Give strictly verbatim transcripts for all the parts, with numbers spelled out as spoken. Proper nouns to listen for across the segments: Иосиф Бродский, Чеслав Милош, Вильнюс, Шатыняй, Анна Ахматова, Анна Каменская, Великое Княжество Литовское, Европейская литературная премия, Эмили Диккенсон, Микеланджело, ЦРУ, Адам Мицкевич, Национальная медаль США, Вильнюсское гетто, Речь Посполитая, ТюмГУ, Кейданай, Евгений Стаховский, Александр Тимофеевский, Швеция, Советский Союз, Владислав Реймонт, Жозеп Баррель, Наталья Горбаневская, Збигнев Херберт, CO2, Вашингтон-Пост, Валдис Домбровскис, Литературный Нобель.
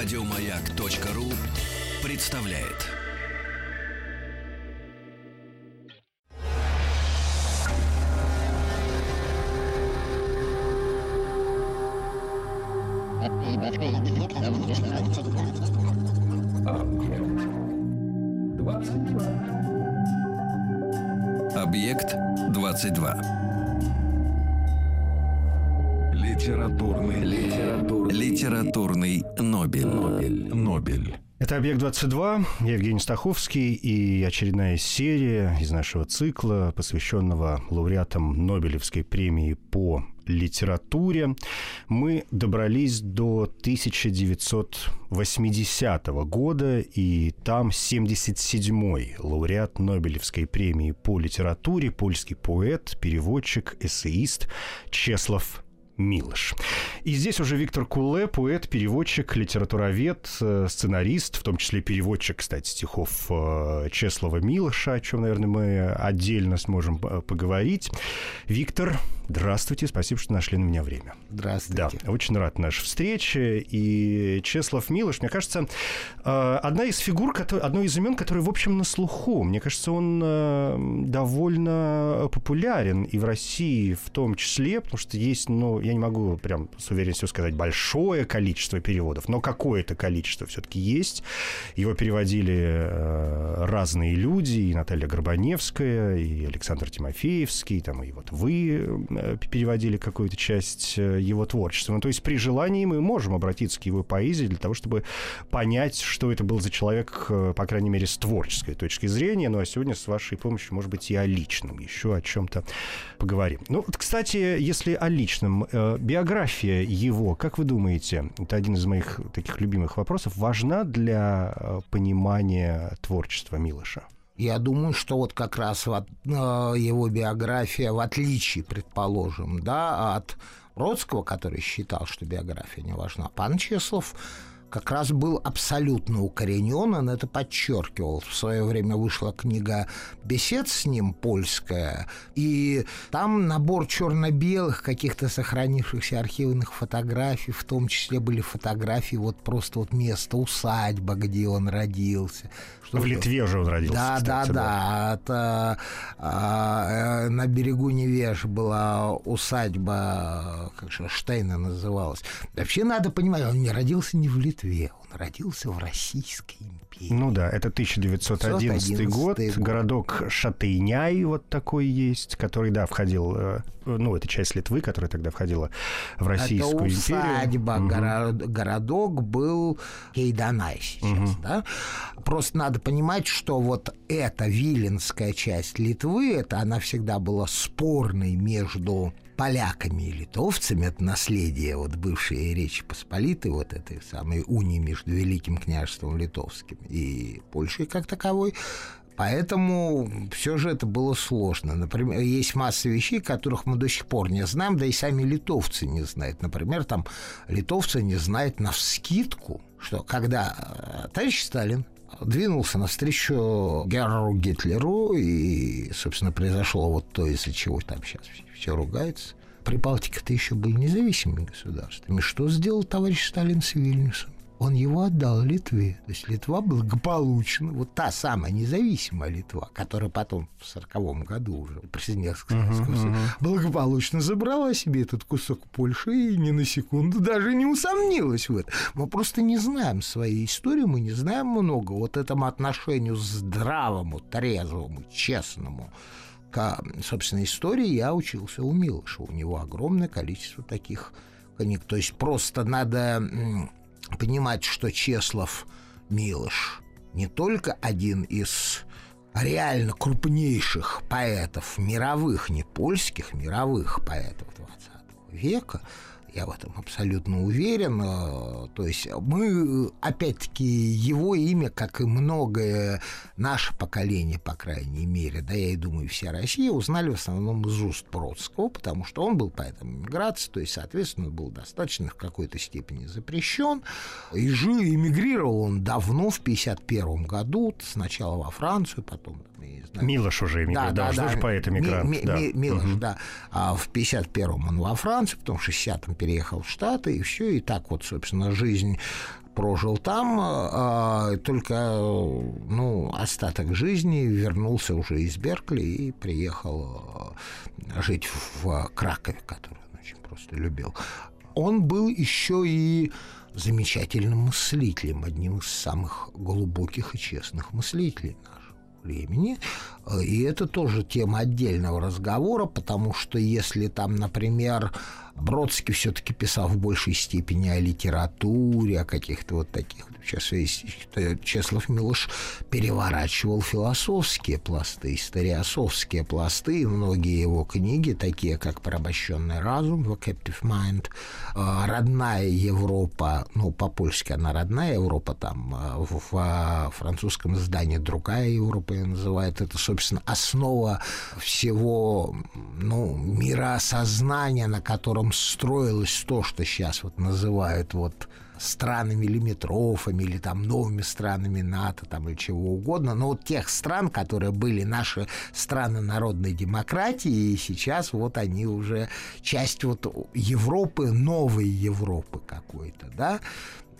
Радиомаяк.ру представляет. Объект двадцать два. Литературный, литературный, литературный Нобель. Нобель. Нобель. Это «Объект-двадцать два», Евгений Стаховский и очередная серия из нашего цикла, посвященного лауреатам Нобелевской премии по литературе. Мы добрались до тысяча девятьсот восьмидесятого года, и там семьдесят седьмой лауреат Нобелевской премии по литературе, польский поэт, переводчик, эссеист Чеслав Милош. И здесь уже Виктор Куллэ, поэт, переводчик, литературовед, сценарист, в том числе переводчик, кстати, стихов Чеслава Милоша, о чем, наверное, мы отдельно сможем поговорить. Виктор, здравствуйте, спасибо, что нашли на меня время. Здравствуйте. Да, очень рад нашей встрече. И Чеслав Милош, мне кажется, одна из фигур, одно из имен, которое, в общем, на слуху. Мне кажется, он довольно популярен и в России в том числе, потому что есть, ну, я не могу прям с уверенностью сказать, большое количество переводов, но какое-то количество все-таки есть. Его переводили разные люди, и Наталья Горбаневская, и Александр Тимофеевский, там, и вот вы переводили какую-то часть его творчества. Ну, то есть при желании мы можем обратиться к его поэзии для того, чтобы понять, что это был за человек, по крайней мере, с творческой точки зрения. Ну, а сегодня с вашей помощью, может быть, и о личном еще о чем-то поговорим. Ну, вот, кстати, если о личном, биография его, как вы думаете, это один из моих таких любимых вопросов, важна для понимания творчества Милоша? Я думаю, что вот как раз его биография, в отличие, предположим, да, от Бродского, который считал, что биография не важна, пан Чеслав как раз был абсолютно укоренен, он это подчеркивал. В свое время вышла книга «Бесед с ним» польская, и там набор черно-белых каких-то сохранившихся архивных фотографий, в том числе были фотографии вот просто вот места усадьба, где он родился. Что в это? Литве же он родился. Да, кстати, да, да. От, а, а, на берегу Невежа была усадьба, как же Шейтейна называлась. Вообще надо понимать, он не родился не в Литве. Он родился в Российской империи. Ну да, это тысяча девятьсот одиннадцатый год. Городок Шатыняй вот такой есть, который, да, входил... Ну, это часть Литвы, которая тогда входила в Российскую это усадьба, империю. Усадьба, угу. Городок был Кейданай сейчас, угу. Да? Просто надо понимать, что вот эта виленская часть Литвы, это она всегда была спорной между... поляками и литовцами, это наследие вот бывшей Речи Посполитой, вот этой самой унии между Великим Княжеством Литовским и Польшей как таковой. Поэтому все же это было сложно. Например, есть масса вещей, которых мы до сих пор не знаем, да и сами литовцы не знают. Например, там литовцы не знают навскидку, что когда товарищ Сталин двинулся навстречу Герру Гитлеру, и, собственно, произошло вот то, из-за чего там сейчас все ругаются. Прибалтика-то еще были независимыми государствами. Что сделал товарищ Сталин с Вильнюсом? Он его отдал Литве. То есть Литва благополучно, вот та самая независимая Литва, которая потом в сороковом году уже присоединилась к Советскому Союзу, uh-huh, uh-huh. благополучно забрала себе этот кусок Польши и ни на секунду даже не усомнилась в этом. Мы просто не знаем своей истории, мы не знаем много. Вот этому отношению здравому, трезвому, честному к собственной истории я учился у Милоша. У него огромное количество таких книг. То есть просто надо... понимать, что Чеслав Милош не только один из реально крупнейших поэтов мировых, не польских, мировых поэтов двадцатого века, я в этом абсолютно уверен. То есть мы, опять-таки, его имя, как и многое наше поколение, по крайней мере, да, я и думаю, вся Россия, узнали в основном из уст Бродского, потому что он был поэтом эмиграции, то есть, соответственно, он был достаточно в какой-то степени запрещен. И жил, эмигрировал он давно, в пятьдесят первом году, сначала во Францию, потом Милош уже эмигрант, да, да, да, да, же поэт-эмигрант. Ми, ми, да. Ми, Милош, угу. да. А в пятьдесят первом он во Франции, потом в шестидесятом переехал в Штаты, и все, и так вот, собственно, жизнь прожил там, только, ну, остаток жизни вернулся уже из Беркли и приехал жить в Кракове, который он очень просто любил. Он был еще и замечательным мыслителем, одним из самых глубоких и честных мыслителей нашего времени. И это тоже тема отдельного разговора, потому что если там, например, Бродский все-таки писал в большей степени о литературе, о каких-то вот таких. Сейчас Чеслав Милош переворачивал философские пласты, историософские пласты. И многие его книги, такие как «Порабощенный разум», «The Captive Mind», «Родная Европа», ну, по-польски она «Родная Европа», там в французском издании «Другая Европа» ее называют. Это, собственно, основа всего, ну, миросознания, на котором строилось то, что сейчас вот называют вот странами или милитрофами, или там новыми странами НАТО, там, или чего угодно. Но вот тех стран, которые были наши страны народной демократии, и сейчас вот они уже часть вот Европы, новой Европы какой-то, да.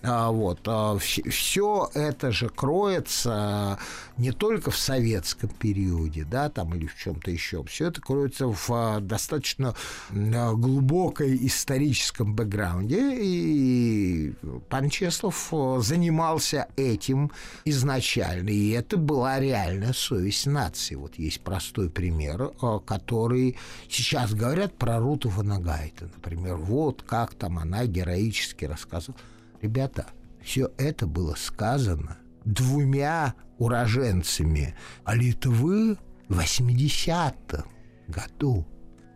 Вот. Все это же кроется не только в советском периоде, да, там, или в чем-то еще. Все это кроется в достаточно глубокой историческом бэкграунде. И пан Чеслав занимался этим изначально. И это была реальная совесть нации. Вот есть простой пример, который сейчас говорят про Руту Ванагайте. Например, вот как там она героически рассказывала. Ребята, все это было сказано двумя уроженцами Литвы в восьмидесятом году.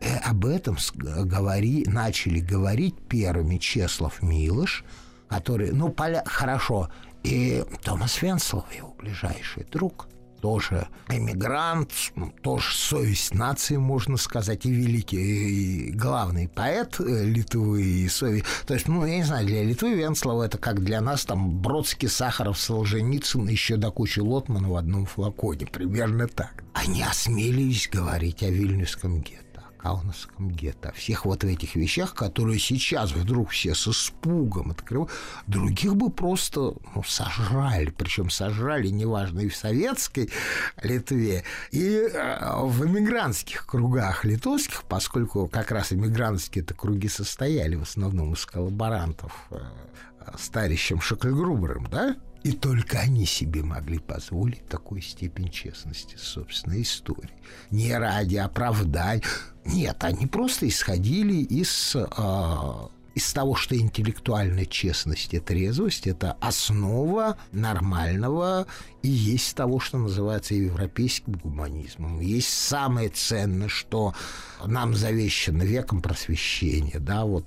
И об этом говори, начали говорить первыми Чеслав Милош, который, ну, поля, хорошо, и Томас Венцлов, его ближайший друг, тоже эмигрант, тоже совесть нации, можно сказать, и великий, и главный поэт Литвы, и совесть. То есть, ну, я не знаю, для Литвы Венцлова это как для нас там Бродский, Сахаров, Солженицын, еще до кучи Лотмана в одном флаконе. Примерно так. Они осмелились говорить о Вильнюсском гетто, Каунасском гетто, о всех вот этих вещах, которые сейчас вдруг все с испугом открывают. Других бы просто, ну, сожрали, причем сожрали, неважно, и в советской Литве, и в эмигрантских кругах литовских, поскольку как раз эмигрантские-то круги состояли в основном из коллаборантов с товарищем Шекельгрубером, да? И только они себе могли позволить такую степень честности собственной истории. Не ради оправдания. Нет, они просто исходили из, э, из того, что интеллектуальная честность и трезвость – это основа нормального и есть того, что называется европейским гуманизмом. Есть самое ценное, что нам завещено веком просвещения, да, вот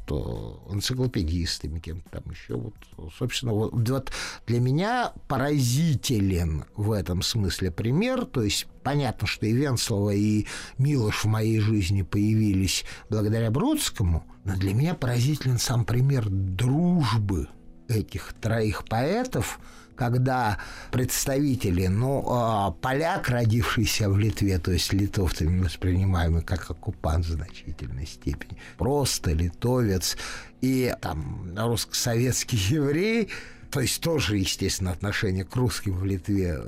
энциклопедистами, кем-то там еще. Вот, собственно, вот, вот для меня поразителен в этом смысле пример. То есть понятно, что и Венцлова, и Милош в моей жизни появились благодаря Бродскому, но для меня поразителен сам пример дружбы этих троих поэтов, когда представители, ну, поляк, родившийся в Литве, то есть литовцами воспринимаемый как оккупант в значительной степени, просто литовец и там русско-советский еврей, то есть тоже, естественно, отношение к русским в Литве,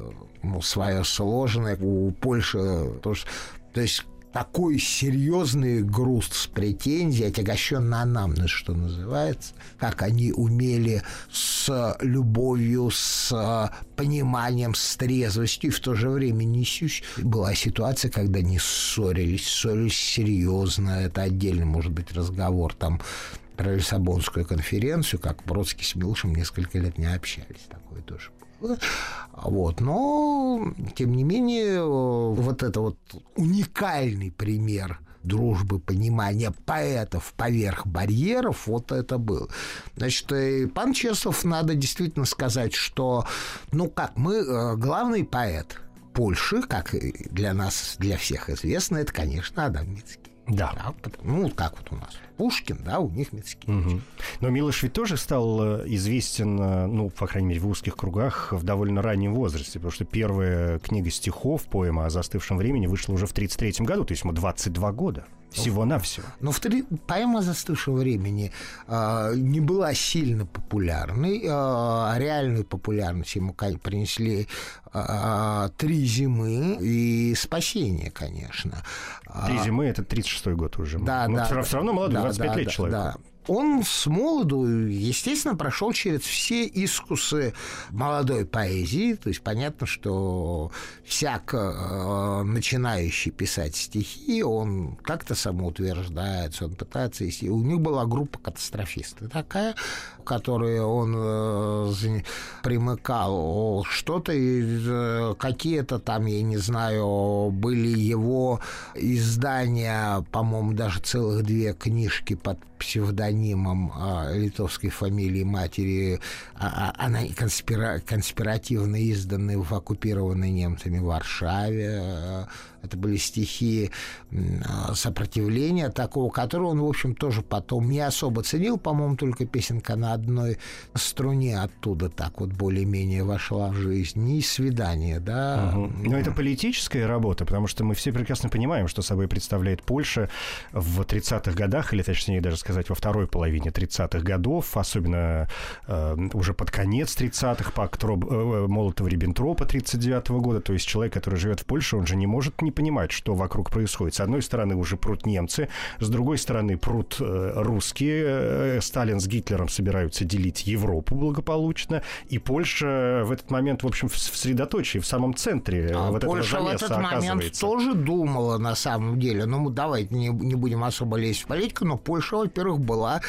ну, свое сложное, у Польши тоже, то есть такой серьезный груз с претензией, отягощенный анамнез, что называется, как они умели с любовью, с пониманием, с трезвостью, и в то же время несущей. Была ситуация, когда они ссорились, ссорились серьезно, это отдельный, может быть, разговор там про Лиссабонскую конференцию, как Бродский с Милошем несколько лет не общались, такое тоже было. Вот. Но, тем не менее, вот это вот уникальный пример дружбы, понимания поэтов поверх барьеров, вот это был. Значит, и пан Чеслав, надо действительно сказать, что, ну как, мы главный поэт Польши, как для нас, для всех известно, это, конечно, Адам Мицкевич. Да. Да, ну, вот как вот у нас Пушкин, да, у них Мицкевич. Угу. Но Милош ведь тоже стал известен, ну, по крайней мере, в узких кругах в довольно раннем возрасте, потому что первая книга стихов, поэма о застывшем времени, вышла уже в тридцать третьем году, то есть ему двадцать два года всего-навсего. Но в три... поэма «Застывшего времени» э, не была сильно популярной, э, а реальную популярность ему принесли э, «Три зимы» и «Спасение», конечно. «Три зимы» — это тридцать шестой год уже. Да, но да, все, да, все равно молодой, да, двадцать пять да, лет да, человеку. Да. Он с молоду, естественно, прошел через все искусы молодой поэзии. То есть понятно, что всяк э, начинающий писать стихи, он как-то самоутверждается, он пытается... И у них была группа катастрофистов такая, которой он э, примыкал. Что-то, э, какие-то там, я не знаю, были его издания, по-моему, даже целых две книжки под псевдонимом литовской фамилии матери, она конспира... конспиративно изданная в оккупированной немцами Варшаве. Это были стихи сопротивления такого, которого он, в общем, тоже потом не особо ценил. По-моему, только песенка на одной струне оттуда так вот более-менее вошла в жизнь. Не свидание, да. Угу. Но это политическая работа, потому что мы все прекрасно понимаем, что собой представляет Польша в тридцатых годах, или, точнее, даже сказать, во второй половине тридцатых годов, особенно э, уже под конец тридцатых, пакт э, Молотова-Риббентропа тридцать девятого года. То есть человек, который живет в Польше, он же не может не понимать, что вокруг происходит. С одной стороны уже прут немцы, с другой стороны прут э, русские. Сталин с Гитлером собираются делить Европу благополучно, и Польша в этот момент, в общем, в средоточии, в самом центре а вот этого замеса оказывается. Польша в этот момент тоже думала, на самом деле. Ну, давайте не, не будем особо лезть в политику, но Польша, во-первых, была...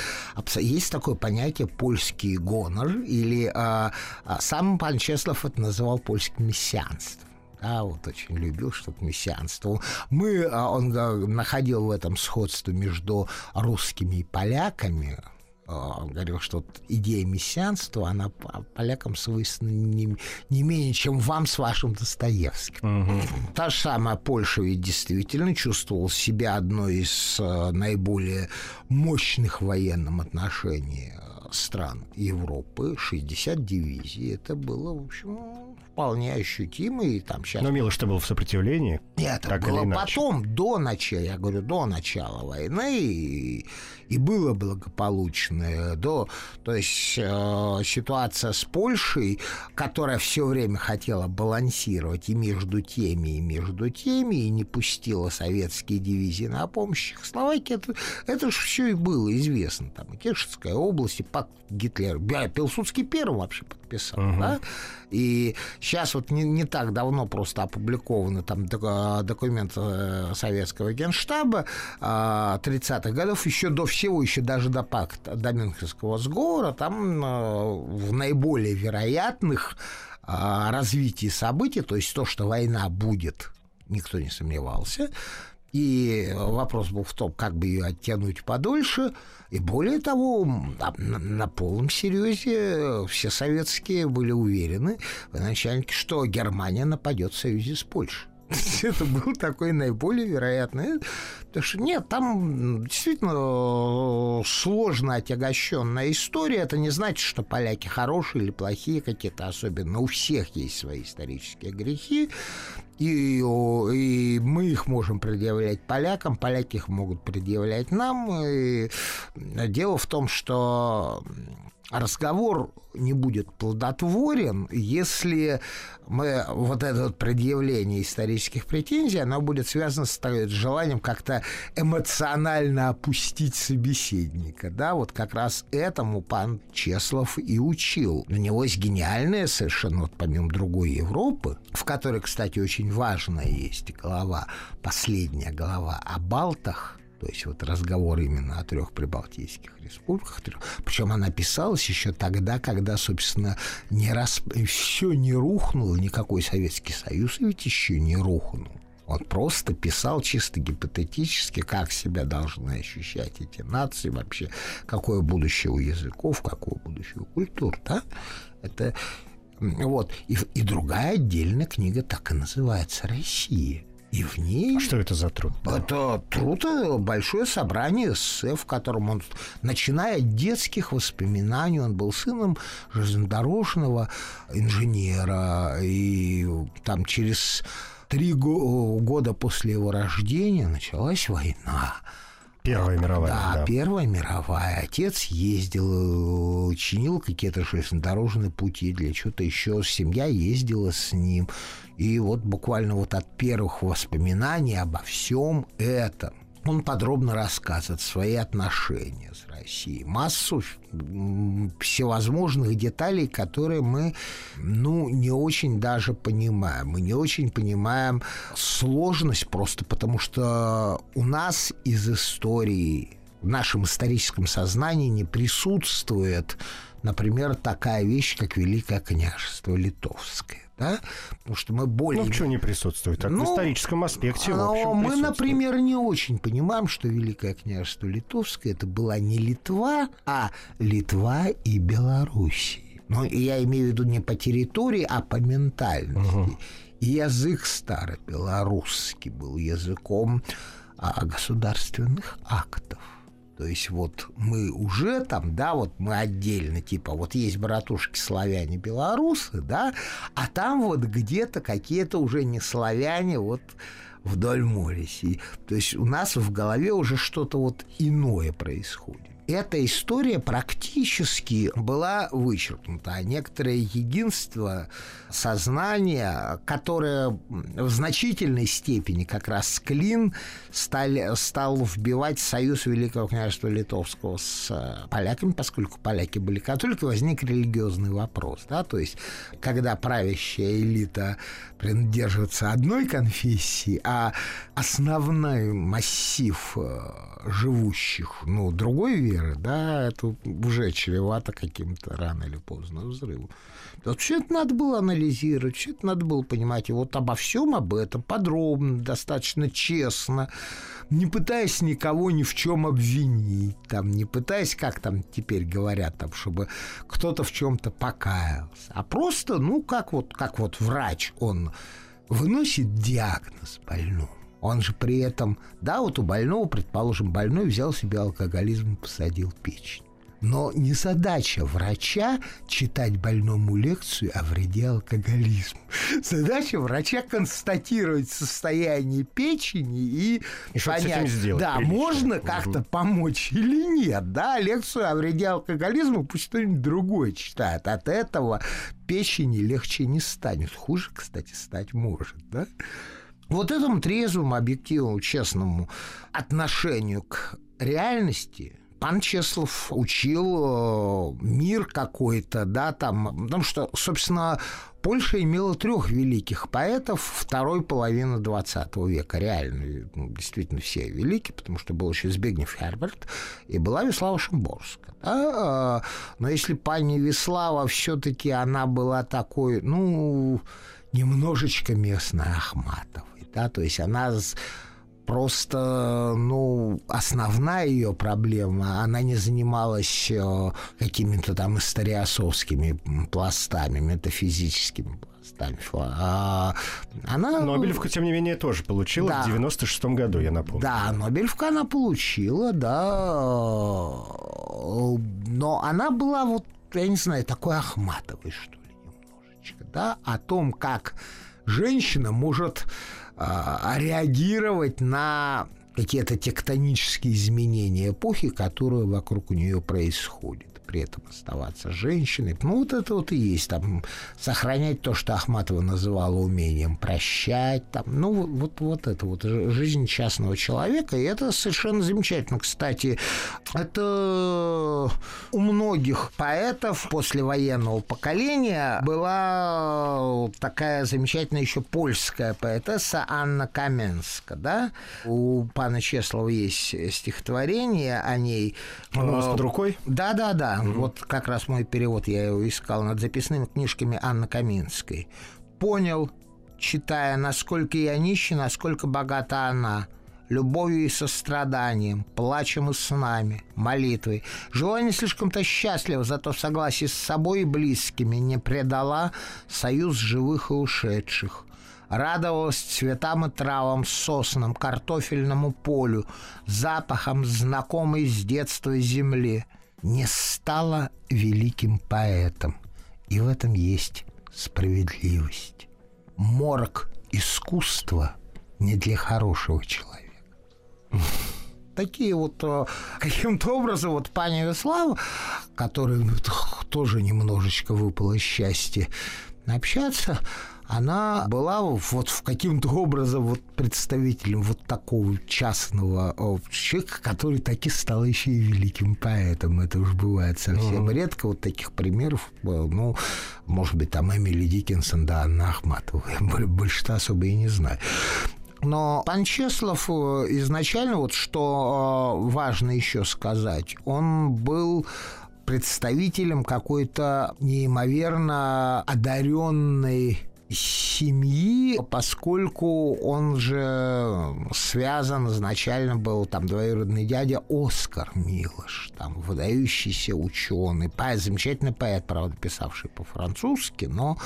Есть такое понятие «польский гонор», или а, а, сам пан Чеслав это называл «польским мессианством». Да, вот очень любил что-то мессианство. Мы, он находил в этом сходство между русскими и поляками. Он говорил, что вот идея мессианства, она полякам свойственна не, не менее, чем вам с вашим Достоевским. Угу. Та же самая Польша ведь действительно чувствовала себя одной из наиболее мощных в военном отношении стран Европы. шестьдесят дивизий. Это было, в общем... вполне ощутимо, и там сейчас... Но Милош-то был в сопротивлении. Нет, так было или потом, до начала, я говорю, до начала войны, и, и было благополучное. До, то есть э, ситуация с Польшей, которая все время хотела балансировать и между теми, и между теми, и не пустила советские дивизии на помощь Чехословакии, это, это же все и было известно. Там и Тешинская область, и пакт Гитлера. Пилсудский первым вообще подписал, угу. Да? И... Сейчас вот не, не так давно просто опубликованы там документы советского генштаба тридцатых годов, еще до всего, еще даже до пакта, до Мюнхенского сговора, там в наиболее вероятных развитии событий, то есть то, что война будет, никто не сомневался. И вопрос был в том, как бы ее оттянуть подольше. И более того, на, на полном серьезе все советские были уверены, военачальники, что Германия нападет в союзе с Польшей. Это был такой наиболее вероятный. Потому что нет, там действительно сложно отягощенная история. Это не значит, что поляки хорошие или плохие какие-то, особенно у всех есть свои исторические грехи. И, и мы их можем предъявлять полякам, поляки их могут предъявлять нам. И дело в том, что разговор не будет плодотворен, если мы вот это вот предъявление исторических претензий, оно будет связано с желанием как-то эмоционально опустить собеседника. Да, вот как раз этому пан Чеслав и учил. У него есть гениальная совершенно, вот помимо другой Европы, в которой, кстати, очень важная есть глава, последняя глава о Балтах, то есть вот разговор именно о трех прибалтийских республиках. Причем она писалась еще тогда, когда, собственно, не расп... все не рухнуло, никакой Советский Союз ведь еще не рухнул. Он просто писал чисто гипотетически, как себя должны ощущать эти нации вообще, какое будущее у языков, какое будущее у культур, да? Это вот. И, и другая отдельная книга так и называется «Россия». И в ней... А что это за труд? Это труд, большое собрание эссе, в котором он, начиная от детских воспоминаний, он был сыном железнодорожного инженера, и там через три го- года после его рождения началась война. Первая мировая. Да, да, Первая мировая. Отец ездил, чинил какие-то железнодорожные пути для чего-то еще. Семья ездила с ним. И вот буквально вот от первых воспоминаний обо всем этом он подробно рассказывает свои отношения с Россией. Массу всевозможных деталей, которые мы, ну, не очень даже понимаем. Мы не очень понимаем сложность просто потому, что у нас из истории, в нашем историческом сознании не присутствует, например, такая вещь, как Великое Княжество Литовское. Да? Потому что мы более... Ну, в чем не присутствует? Так, ну, в историческом аспекте, в общем, мы, например, не очень понимаем, что Великое Княжество Литовское — это была не Литва, а Литва и Белоруссия. Но я имею в виду не по территории, а по ментальности. Угу. И язык старобелорусский был языком государственных актов. То есть вот мы уже там, да, вот мы отдельно, типа, вот есть братушки славяне-белорусы, да, а там вот где-то какие-то уже не славяне вот вдоль моря. То есть у нас в голове уже что-то вот иное происходит. Эта история практически была вычеркнута, а некоторое единство сознания, которое в значительной степени как раз клин стал, стал вбивать союз Великого Княжества Литовского с поляками, поскольку поляки были католики, возник религиозный вопрос. Да? То есть, когда правящая элита придерживается одной конфессии, а основной массив живущих, ну, другой веры, да, это уже чревато каким-то рано или поздно взрывом. Все это надо было анализировать, все это надо было понимать. И вот обо всем об этом подробно, достаточно честно, не пытаясь никого ни в чем обвинить, там, не пытаясь, как там теперь говорят, там, чтобы кто-то в чем-то покаялся. А просто, ну, как вот, как вот врач, он выносит диагноз больному. Он же при этом, да, вот у больного, предположим, больной взял себе алкоголизм и посадил печень. Но не задача врача читать больному лекцию о вреде алкоголизма. Задача врача констатировать состояние печени и, и понять, сделать, да, прилично, можно как-то помочь или нет. Да, лекцию о вреде алкоголизма пусть кто-нибудь другой читает. От этого печени легче не станет. Хуже, кстати, стать может, да? Вот этому трезвому, объективному, честному отношению к реальности пан Чеслав учил мир какой-то, да, там, потому что, собственно, Польша имела трех великих поэтов второй половины двадцатого века. Реально, ну, действительно, все великие, потому что был еще Збигнев Херберт и была Вислава Шимборская. Да? Но если пани Вислава, все-таки она была такой, ну, немножечко местной Ахматовой. Да? То есть она... Просто, ну, основная ее проблема, она не занималась какими-то там историосовскими пластами, метафизическими пластами. А она... Нобелевку, тем не менее, тоже получила, да, в девяносто шестом году, я напомню. Да, Нобелевку она получила, да. Но она была, вот, я не знаю, такой Ахматовой, что ли, немножечко, да, о том, как женщина может... реагировать на какие-то тектонические изменения эпохи, которые вокруг у нее происходят, при этом оставаться женщиной. Ну, вот это вот и есть, там, сохранять то, что Ахматова называла умением прощать, там, ну, вот, вот это вот жизнь частного человека, и это совершенно замечательно. Кстати, это у многих поэтов послевоенного поколения была такая замечательная еще польская поэтесса Анна Каменская, да? У пана Чеслава есть стихотворение о ней. У нас под рукой? Да-да-да. Mm-hmm. Вот как раз мой перевод, я его искал над записными книжками Анны Каменской. «Понял, читая, насколько я нищ, насколько богата она, любовью и состраданием, плачем и снами, молитвой. Жила не слишком-то счастлива, зато в согласии с собой и близкими не предала союз живых и ушедших. радовалась цветам и травам, соснам, картофельному полю, запахам знакомой с детства земли. Не стала великим поэтом. И в этом есть справедливость. Морок искусства не для хорошего человека. Такие вот каким-то образом вот пани Вислава, которой тоже немножечко выпало счастье общаться, она была вот в каким-то образом вот представителем вот такого частного человека, который таки стал еще и великим поэтом. Это уж бывает совсем mm-hmm. редко. Вот таких примеров, ну, может быть, там Эмили Диккенсон, да, Анна Ахматова. Больше-то особо и не знаю. Но пан Чеслав изначально, вот что важно еще сказать, он был представителем какой-то неимоверно одаренной семьи, поскольку он же связан изначально был там двоюродный дядя Оскар Милош, там выдающийся ученый, поэт, замечательный поэт, правда, писавший по-французски, но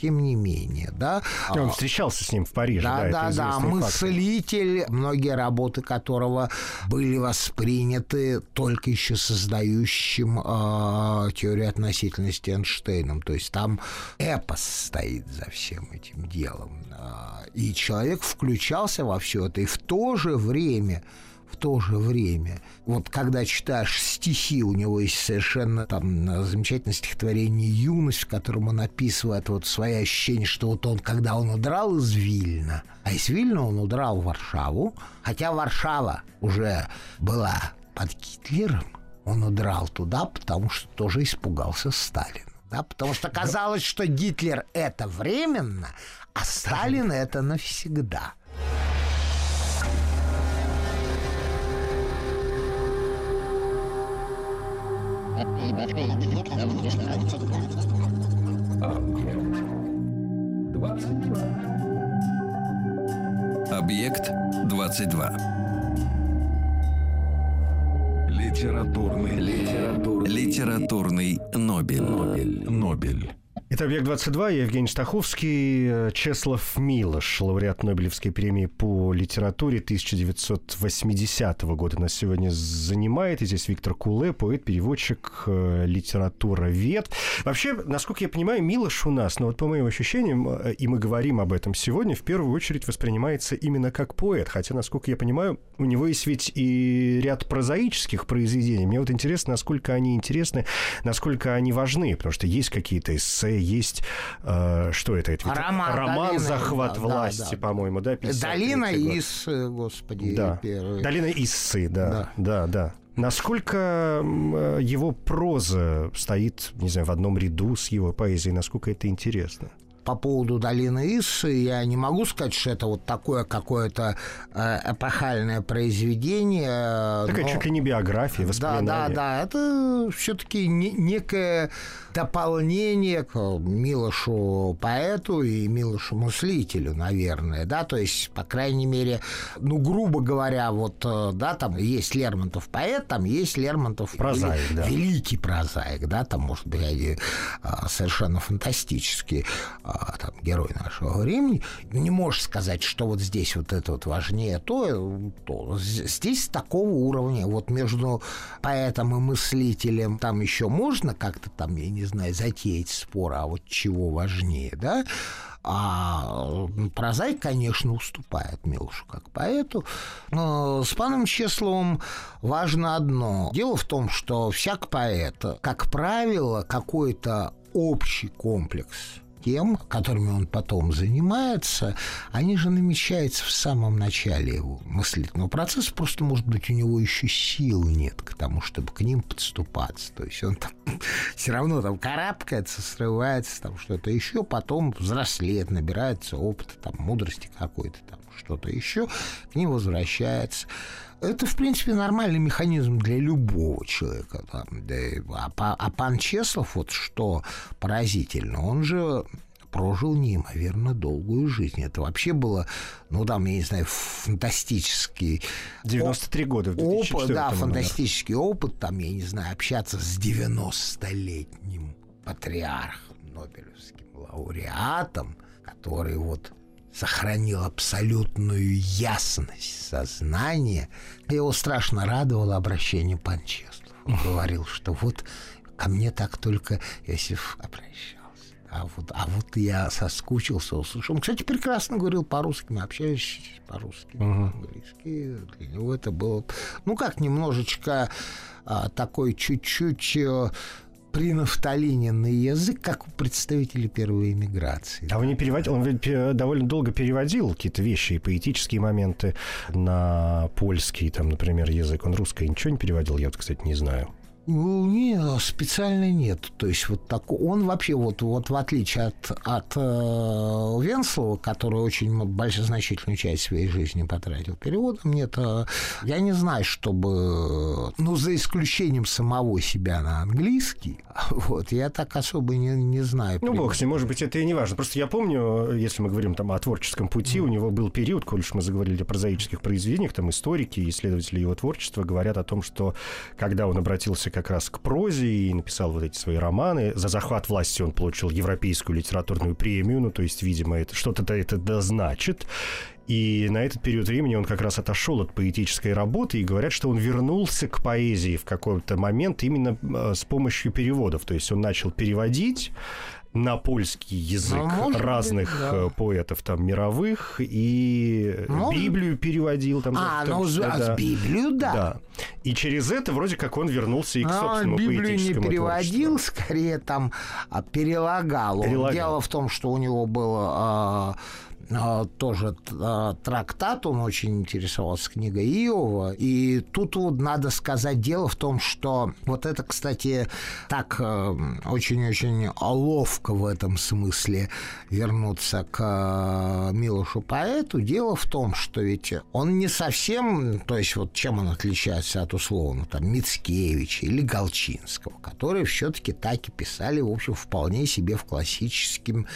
тем не менее, да. Он встречался с ним в Париже, да, да, да, да, мыслитель, факт. Многие работы которого были восприняты только еще создающим э, теорию относительности Эйнштейном, то есть там эпос стоит за всем этим делом. И человек включался во все это. И в то же время, в то же время, вот когда читаешь стихи, у него есть совершенно там замечательное стихотворение «Юность», в котором он описывает вот свои ощущения, что вот он, когда он удрал из Вильна, а из Вильна он удрал в Варшаву, хотя Варшава уже была под Гитлером, он удрал туда, потому что тоже испугался Сталина. Да, потому что казалось, что Гитлер – это временно, а Сталин – это навсегда. Объект двадцать два. Литературный литературный. Литературный Нобель. Нобель. Нобель. Это «Объект-двадцать два», я Евгений Стаховский, Чеслав Милош, лауреат Нобелевской премии по литературе тысяча девятьсот восьмидесятого года. Нас сегодня занимает, и здесь Виктор Куллэ, поэт-переводчик, литературовед. Вообще, насколько я понимаю, Милош у нас, но вот по моим ощущениям, и мы говорим об этом сегодня, в первую очередь воспринимается именно как поэт, хотя, насколько я понимаю, у него есть ведь и ряд прозаических произведений. Мне вот интересно, насколько они интересны, насколько они важны, потому что есть какие-то эссе, есть, э, что это? это роман, роман долина, «Захват да, власти», да, да, по-моему, да? «Долина Иссы», господи, да. Первый. «Долина Иссы», да, да, да. да. Насколько его проза стоит, не знаю, в одном ряду с его поэзией, насколько это интересно? По поводу «Долины Иссы» я не могу сказать, что это вот такое какое-то эпохальное произведение. Такая но... чуть ли не биография, воспоминания. Да, да, да. Это все-таки не- некое дополнение к Милошу-поэту и Милошу-мыслителю, наверное. Да? То есть, по крайней мере, ну, грубо говоря, вот, да, там есть Лермонтов-поэт, там есть Лермонтов-прозаик. Вели... Да. Великий прозаик, да, там, может быть, они совершенно фантастические. Там, герой нашего времени, не можешь сказать, что вот здесь вот это вот важнее то, то. Здесь такого уровня. Вот между поэтом и мыслителем там еще можно как-то там, я не знаю, затеять спор, а вот чего важнее, да? А прозаик, конечно, уступает Милошу как поэту. Но с паном Чеславом важно одно. Дело в том, что всяк поэт, как правило, какой-то общий комплекс тем, которыми он потом занимается, они же намечаются в самом начале его мыслительного процесса. Просто, может быть, у него еще сил нет к тому, чтобы к ним подступаться. То есть он там все равно там карабкается, срывается, там что-то еще, потом взрослеет, набирается опыта, там, мудрости какой-то, там что-то еще, к ним возвращается. Это, в принципе, нормальный механизм для любого человека. А пан Чеслав, вот что поразительно, он же прожил неимоверно долгую жизнь. Это вообще было, ну, там, я не знаю, фантастический... девяносто три оп- года в две тысячи четвёртом году. Да, фантастический опыт, там, я не знаю, общаться с девяностолетним патриархом, нобелевским лауреатом, который вот сохранил абсолютную ясность сознания. Его страшно радовало обращение пан Чеслав. Он говорил, что вот ко мне так только Иосиф обращался. А вот, а вот я соскучился, услышал. Он, кстати, прекрасно говорил по-русски, мы общались по-русски, по-английски. Для него это было, ну, как немножечко а, такой чуть-чуть... принавтолиненный язык, как у представителей первой эмиграции. А он не переводил, он довольно долго переводил какие-то вещи и поэтические моменты на польский, там, например, язык. Он русский ничего не переводил, я вот, кстати, не знаю. Ну, нет, специально нет. То есть вот такой. Он вообще вот, вот в отличие от, от э, Венцлова, который очень большую значительную часть своей жизни потратил переводом, нет, я не знаю, чтобы, ну, за исключением самого себя на английский, вот я так особо не, не знаю. Ну, бог с ним, может быть, это и не важно. Просто я помню, если мы говорим там о творческом пути, mm. у него был период, коль уж мы заговорили о прозаических произведениях, там историки и исследователи его творчества говорят о том, что когда он обратился как раз к прозе и написал вот эти свои романы. За захват власти он получил Европейскую литературную премию, ну, то есть, видимо, это что-то это значит. И на этот период времени он как раз отошел от поэтической работы, и говорят, что он вернулся к поэзии в какой-то момент именно с помощью переводов. То есть он начал переводить на польский язык ну, разных быть, да. поэтов там мировых, и ну, Библию переводил. Там, а, ну, да. Библию, да. да. И через это вроде как он вернулся и к собственному поэтическому творчеству. Библию не переводил, скорее там перелагал. перелагал. Дело в том, что у него было... тоже трактат, он очень интересовался книгой Иова, и тут вот надо сказать, дело в том, что вот это, кстати, так очень-очень ловко в этом смысле вернуться к Милошу-поэту, дело в том, что ведь он не совсем, то есть вот чем он отличается от условно там Мицкевича или Галчинского, которые все-таки так и писали, в общем, вполне себе в классическом,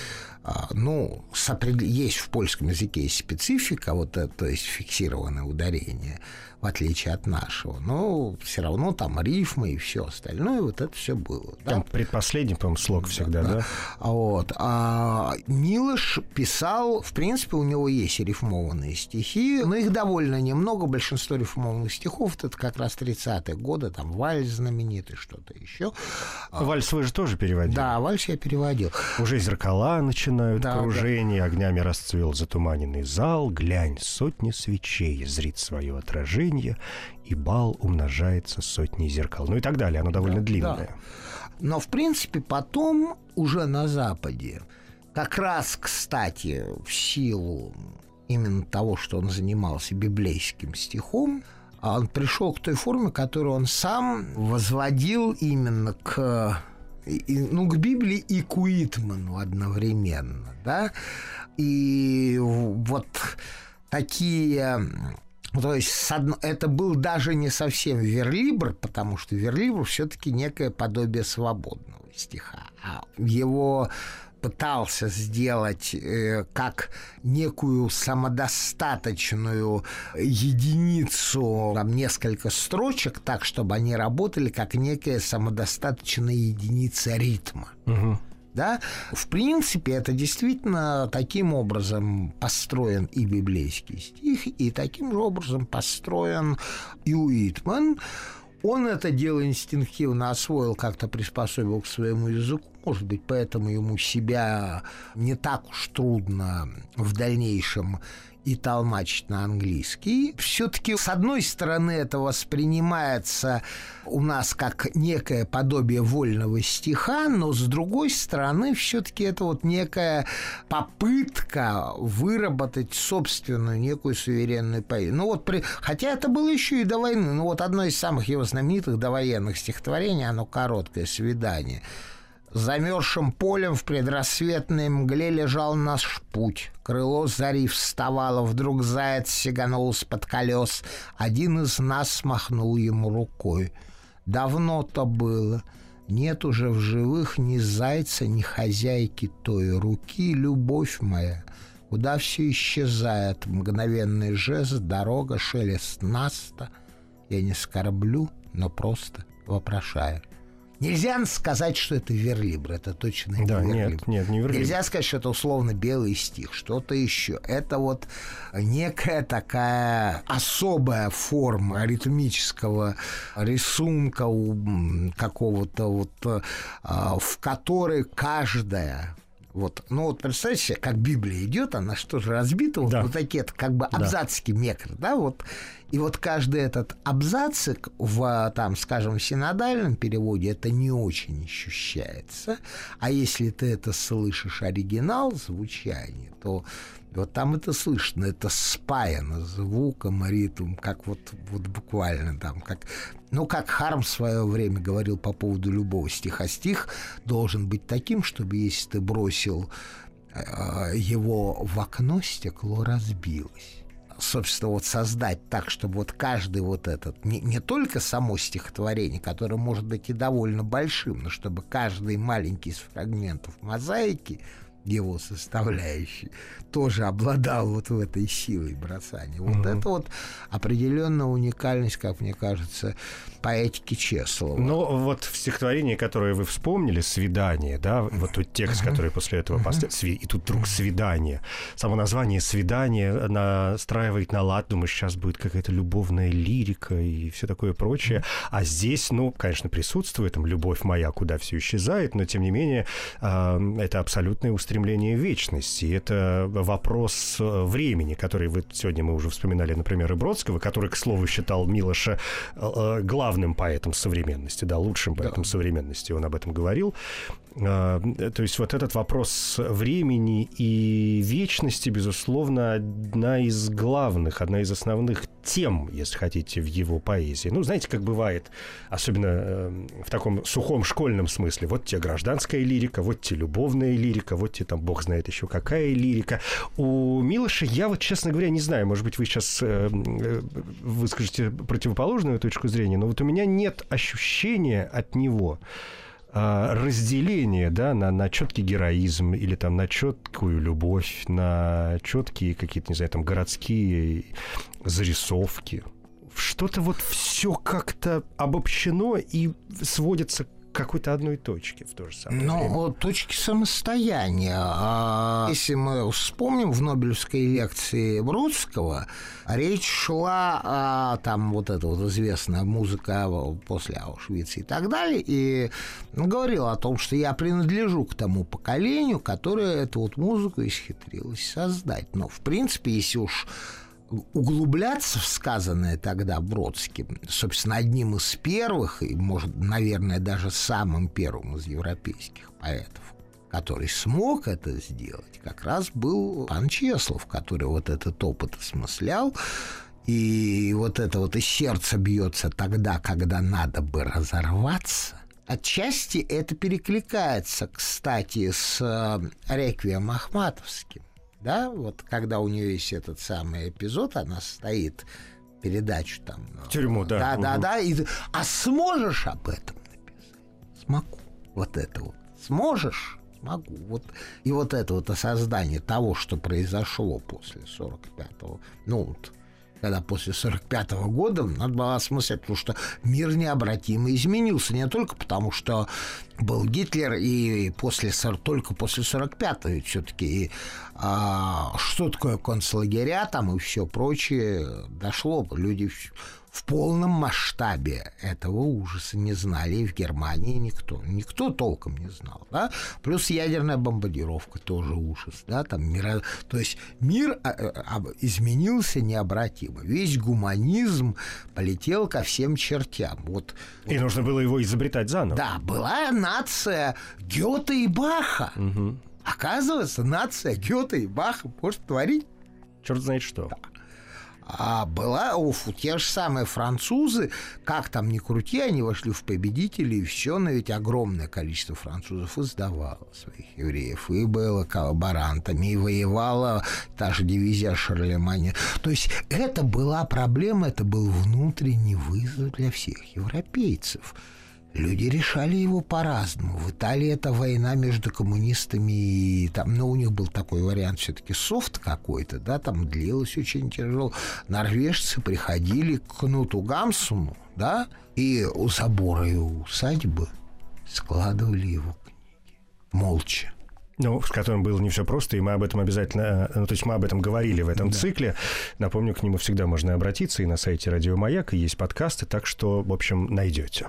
ну, с определ... есть в польском языке есть специфика, вот это, то есть фиксированное ударение, в отличие от нашего. Но все равно там рифмы и все остальное, вот это все было. Там да? предпоследний, по-моему, слог да, всегда, да? да? Вот. А Милош писал, в принципе, у него есть рифмованные стихи, но их довольно немного, большинство рифмованных стихов, это как раз тридцатые годы, там вальс знаменитый, что-то еще. Вальс вы же тоже переводили? Да, вальс я переводил. Уже зеркала начинают да, кружение, да. огнями расцвел затуманенный зал, глянь, сотни свечей зрит свое отражение, и бал умножается сотней зеркал. Ну и так далее. Оно довольно да, длинное. Да. Но, в принципе, потом уже на Западе, как раз, кстати, в силу именно того, что он занимался библейским стихом, он пришел к той форме, которую он сам возводил именно к, ну, к Библии и к Уитману одновременно. Да? И вот такие... То есть это был даже не совсем верлибр, потому что верлибр все-таки некое подобие свободного стиха. А его пытался сделать э, как некую самодостаточную единицу, там несколько строчек, так, чтобы они работали как некая самодостаточная единица ритма. Угу. Да? В принципе, это действительно таким образом построен и библейский стих, и таким же образом построен и Уитман. Он это дело инстинктивно освоил, как-то приспособил к своему языку. Может быть, поэтому ему себя не так уж трудно в дальнейшем и толмачить на английский. Все-таки, с одной стороны, это воспринимается у нас как некое подобие вольного стиха, но, с другой стороны, все-таки это вот некая попытка выработать собственную некую суверенную поэзию. Ну, вот при... Хотя это было еще и до войны. Ну, вот одно из самых его знаменитых довоенных стихотворений, оно короткое, «Свидание». Замерзшим полем в предрассветной мгле лежал наш путь. Крыло зари вставало, вдруг заяц сиганул из-под колес. Один из нас махнул ему рукой. Давно-то было. Нет уже в живых ни зайца, ни хозяйки той руки, любовь моя. Куда все исчезает? Мгновенный жест, дорога, шелест наста. Я не скорблю, но просто вопрошаю. Нельзя сказать, что это верлибр, это точно не да, верлибр. Нет, нет, не верлибр. Нельзя сказать, что это условно белый стих, что-то еще. Это вот некая такая особая форма ритмического рисунка какого-то, вот, в которой каждая... Вот. Ну вот представьте себе, как Библия идет, она что же разбита, да. вот такие как бы абзацики да. мекры, да, вот. И вот каждый этот абзацик в, там, скажем, синодальном переводе это не очень ощущается, а если ты это слышишь оригинал звучание, то вот там это слышно, это спаяно звуком, ритмом, как вот, вот буквально там, как, ну, как Харм в свое время говорил по поводу любого стиха. Стих должен быть таким, чтобы если ты бросил э, его в окно, стекло разбилось. Собственно, вот создать так, чтобы вот каждый вот этот, не, не только само стихотворение, которое может быть и довольно большим, но чтобы каждый маленький из фрагментов мозаики, его составляющий, тоже обладал вот в этой силой бросания. Вот угу. это вот определенная уникальность, как мне кажется, поэтики Чеслова. Ну, вот в стихотворении, которое вы вспомнили, «Свидание», да, вот тот текст, угу. который после этого последует, угу. и тут вдруг «Свидание». Само название «Свидание» настраивает на лад, думаю, сейчас будет какая-то любовная лирика и все такое прочее. А здесь, ну, конечно, присутствует там «Любовь моя, куда все исчезает», но, тем не менее, это абсолютное устремление вечности. Это вопрос времени, который вы, сегодня мы уже вспоминали, например, и Бродского, который, к слову, считал Милоша главным поэтом современности, да, лучшим поэтом да. современности. Он об этом говорил. То есть вот этот вопрос времени и вечности, безусловно, одна из главных, одна из основных тем, если хотите, в его поэзии. Ну, знаете, как бывает, особенно в таком сухом школьном смысле. Вот тебе гражданская лирика, вот тебе любовная лирика, вот тебе там бог знает еще какая лирика. У Милоша я вот, честно говоря, не знаю. Может быть, вы сейчас выскажете противоположную точку зрения, но вот у меня нет ощущения от него разделение, да, на, на четкий героизм или там на четкую любовь, на четкие какие-то, не знаю, там городские зарисовки. Что-то вот все как-то обобщено и сводится к какой-то одной точке в то же самое время. Ну, точки самостояния. А если мы вспомним, в Нобелевской лекции Бродского речь шла о, там вот эта вот известная музыка после Аушвица и так далее, и говорил о том, что я принадлежу к тому поколению, которое эту вот музыку исхитрилось создать. Но, в принципе, если уж углубляться в сказанное тогда Бродским, собственно, одним из первых, и, может, наверное, даже самым первым из европейских поэтов, который смог это сделать, как раз был пан Чеслов, который вот этот опыт осмыслял, и вот это вот и сердце бьется тогда, когда надо бы разорваться. Отчасти это перекликается, кстати, с реквием ахматовским. Да, вот когда у нее есть этот самый эпизод, она стоит передачу там. В тюрьму, да. Да, угу. да, да. И, а сможешь об этом написать? Смогу. Вот это вот. Сможешь? Могу. Вот. И вот это вот осознание того, что произошло после сорок пятого, ну вот, когда после сорок пятого года надо было осмыслять, потому что мир необратимо изменился. Не только потому, что был Гитлер, и после, только после сорок пятого все-таки а, что такое концлагеря там и все прочее дошло. Люди в, в полном масштабе этого ужаса не знали, и в Германии никто, никто толком не знал. Да? Плюс ядерная бомбардировка тоже ужас. Да? Там мир, то есть мир изменился необратимо. Весь гуманизм полетел ко всем чертям. Вот, и вот, нужно было его изобретать заново. Да, была нация Гёте и Баха. Угу. Оказывается, нация Гёте и Баха может творить черт знает что. Да. А была, уф, те же самые французы, как там ни крути, они вошли в победители, и все, но ведь огромное количество французов издавало своих евреев, и было коллаборантами, и воевала та же дивизия Шарлемани. То есть это была проблема, это был внутренний вызов для всех европейцев. Люди решали его по-разному. В Италии это война между коммунистами и там, но ну, у них был такой вариант все-таки софт какой-то, да, там длилось очень тяжело. Норвежцы приходили к Кнуту Гамсуну, да, и у забора и усадьбы складывали его книги. Молча. Ну, с которым было не все просто, и мы об этом обязательно... Ну, то есть мы об этом говорили в этом да. цикле. Напомню, к нему всегда можно обратиться, и на сайте Радиомаяк, и есть подкасты, так что, в общем, найдете.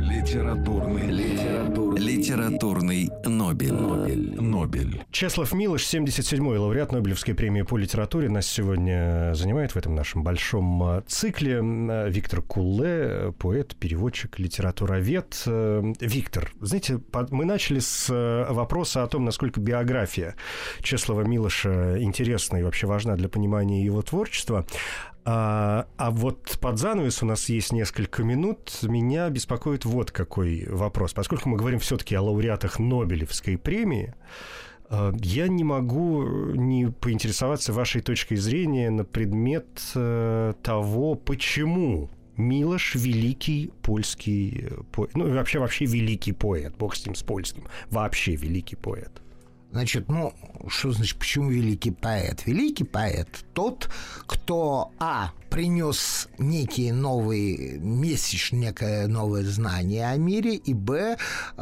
Литературный, литературный, литературный Нобель. Нобель. Нобель. Чеслав Милош, семьдесят седьмой лауреат Нобелевской премии по литературе, нас сегодня занимает в этом нашем большом цикле. Виктор Куллэ, поэт, переводчик, литературовед. Виктор, знаете, мы начали с вопроса о том, насколько биография Чеслава Милоша интересна и вообще важна для понимания его творчества. А, а вот под занавес у нас есть несколько минут. Меня беспокоит вот какой вопрос. Поскольку мы говорим все-таки о лауреатах Нобелевской премии, я не могу не поинтересоваться вашей точкой зрения на предмет того, почему Милош – великий польский поэт. Ну, вообще, вообще великий поэт. Бог с ним, с польским. Вообще великий поэт. Значит, ну, что значит, почему великий поэт? Великий поэт – тот, кто, а, принес некие новые, месяч, некое новое знание о мире, и, б, э,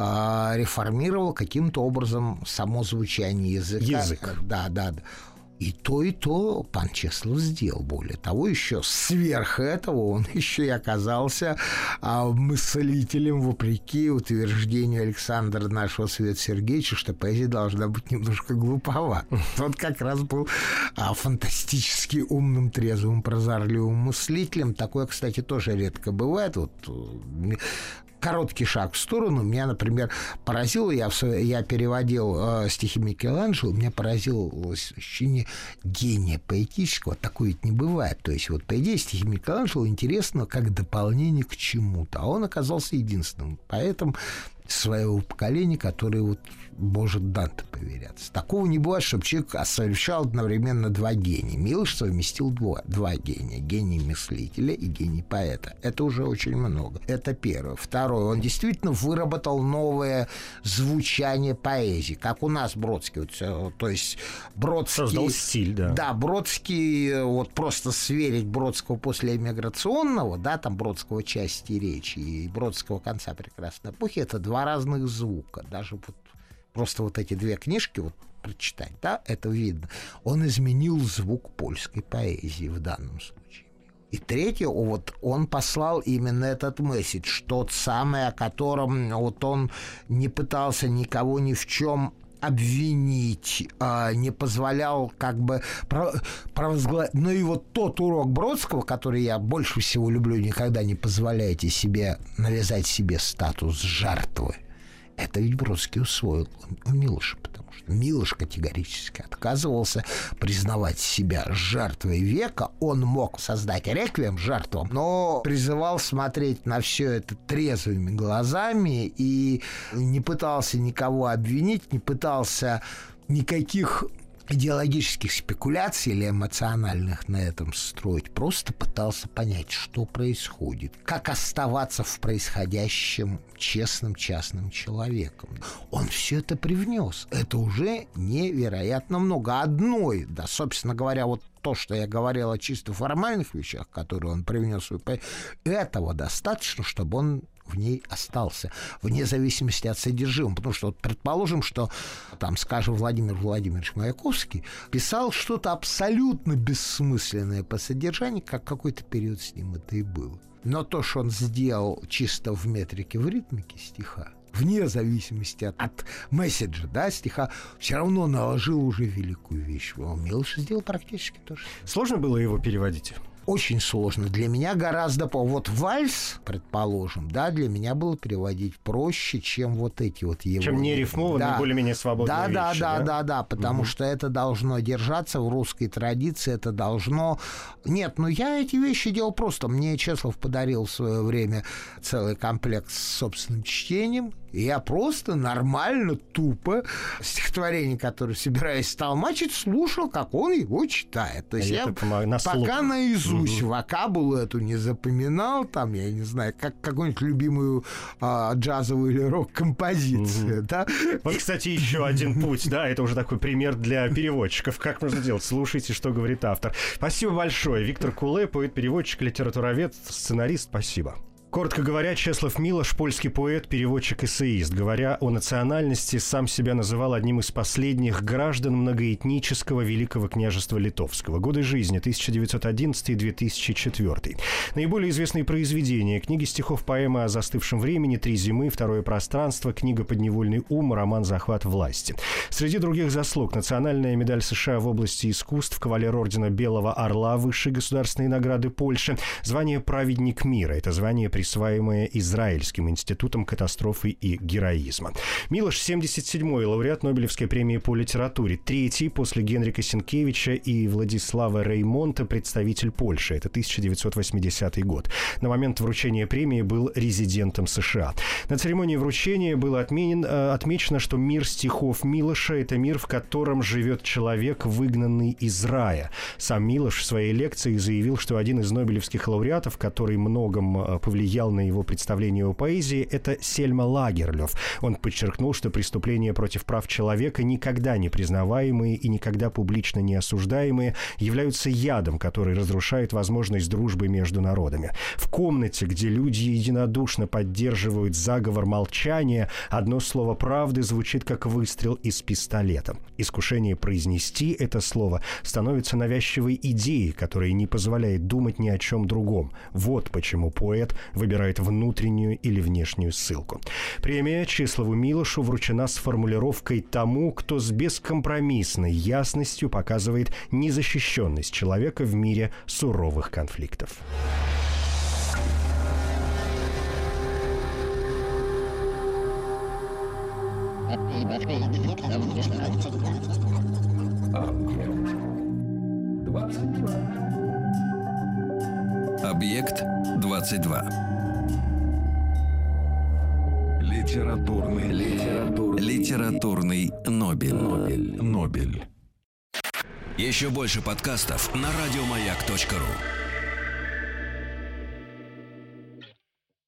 реформировал каким-то образом само звучание языка. Язык. Да, да, да. И то, и то пан Чеслав сделал. Более того, еще сверх этого он еще и оказался а, мыслителем, вопреки утверждению Александра нашего Света Сергеевича, что поэзия должна быть немножко глуповата. Он как раз был а, фантастически умным, трезвым, прозорливым мыслителем. Такое, кстати, тоже редко бывает. Вот... Короткий шаг в сторону. Меня, например, поразило, я, я переводил э, стихи Микеланджело, меня поразило ощущение гения поэтического. Такое ведь не бывает. То есть, вот, по идее, стихи Микеланджело интересно как дополнение к чему-то. А он оказался единственным поэтом своего поколения, который вот может Данте поверяться. Такого не бывает, чтобы человек совмещал одновременно два гения. Милош совместил два, два гения. Гений мыслителя и гений поэта. Это уже очень много. Это первое. Второе. Он действительно выработал новое звучание поэзии. Как у нас Бродский. Вот, то есть Бродский... Создал стиль, да. Да, Бродский... Вот просто сверить Бродского после эмиграционного, да, там Бродского части речи и Бродского конца прекрасной эпохи, это два разных звука. Даже вот просто вот эти две книжки вот прочитать, да, это видно. Он изменил звук польской поэзии в данном случае. И третье, вот он послал именно этот месседж, тот самый, о котором вот он не пытался никого ни в чем обвинить, не позволял как бы провозгласить. Ну и вот тот урок Бродского, который я больше всего люблю, никогда не позволяйте себе навязать себе статус жертвы. Это ведь Бродский усвоил у Милоша, потому что Милош категорически отказывался признавать себя жертвой века. Он мог создать реквием жертвам, но призывал смотреть на все это трезвыми глазами и не пытался никого обвинить, не пытался никаких идеологических спекуляций или эмоциональных на этом строить. Просто пытался понять, что происходит, как оставаться в происходящем честным, частным человеком. Он все это привнес. Это уже невероятно много. Одной, да, собственно говоря, вот то, что я говорил о чисто формальных вещах, которые он привнес, этого достаточно, чтобы он в ней остался, вне зависимости от содержимого. Потому что, вот, предположим, что, там, скажем, Владимир Владимирович Маяковский писал что-то абсолютно бессмысленное по содержанию, как какой-то период с ним это и было. Но то, что он сделал чисто в метрике, в ритмике стиха, вне зависимости от, от месседжа, да, стиха, все равно наложил уже великую вещь. Он Милош сделал практически то же. Сложно было его переводить? Очень сложно. Для меня гораздо... Вот вальс, предположим, да, для меня было переводить проще, чем вот эти вот его... Чем не рифмованные, да, более-менее свободные, да, вещи. Да, да, да, да, потому угу. что это должно держаться в русской традиции, это должно... Нет, ну я эти вещи делал просто. Мне Чеслав подарил в свое время целый комплект с собственным чтением, Я просто нормально, тупо стихотворение, которое собираюсь толмачить, слушал, как он его читает. То есть я, я на пока наизусть угу. вокабулу эту не запоминал, там, я не знаю, как какую-нибудь любимую а, джазовую или рок-композицию. Угу. Да? Вот, кстати, еще один путь, да, это уже такой пример для переводчиков. Как можно делать? Слушайте, что говорит автор. Спасибо большое. Виктор Куллэ, поэт-переводчик, литературовед, сценарист. Спасибо. Коротко говоря, Чеслав Милош, польский поэт, переводчик, эссеист. Говоря о национальности, сам себя называл одним из последних граждан многоэтнического Великого Княжества Литовского. Годы жизни тысяча девятьсот одиннадцатый — две тысячи четвёртый. Наиболее известные произведения: книги стихов, поэма «О застывшем времени», «Три зимы», «Второе пространство», книга «Подневольный ум», роман «Захват власти». Среди других заслуг: национальная медаль США в области искусств, кавалер ордена Белого Орла, высшие государственные награды Польши, звание «Праведник мира». Это звание, присваиваемое Израильским институтом катастрофы и героизма. Милош — семьдесят седьмой лауреат Нобелевской премии по литературе, третий после Генриха Сенкевича и Владислава Реймонта представитель Польши. Это тысяча девятьсот восьмидесятый год. На момент вручения премии был резидентом США. На церемонии вручения было отменен, отмечено, что мир стихов Милоша — это мир, в котором живет человек, выгнанный из рая. Сам Милош в своей лекции заявил, что один из нобелевских лауреатов, который многом повлиял на его представление о поэзии, это Сельма Лагерлёф. Он подчеркнул, что преступления против прав человека, никогда не признаваемые и никогда публично не осуждаемые, являются ядом, который разрушает возможность дружбы между народами. В комнате, где люди единодушно поддерживают заговор молчания, одно слово правды звучит как выстрел из пистолета. Искушение произнести это слово становится навязчивой идеей, которая не позволяет думать ни о чем другом. Вот почему поэт выбирает внутреннюю или внешнюю ссылку. Премия Чеславу Милошу вручена с формулировкой «тому, кто с бескомпромиссной ясностью показывает незащищенность человека в мире суровых конфликтов». Объект двадцать два. Литературный, литературный, литературный Нобель. Нобель. Нобель. Еще больше подкастов на радиомаяк точка ру.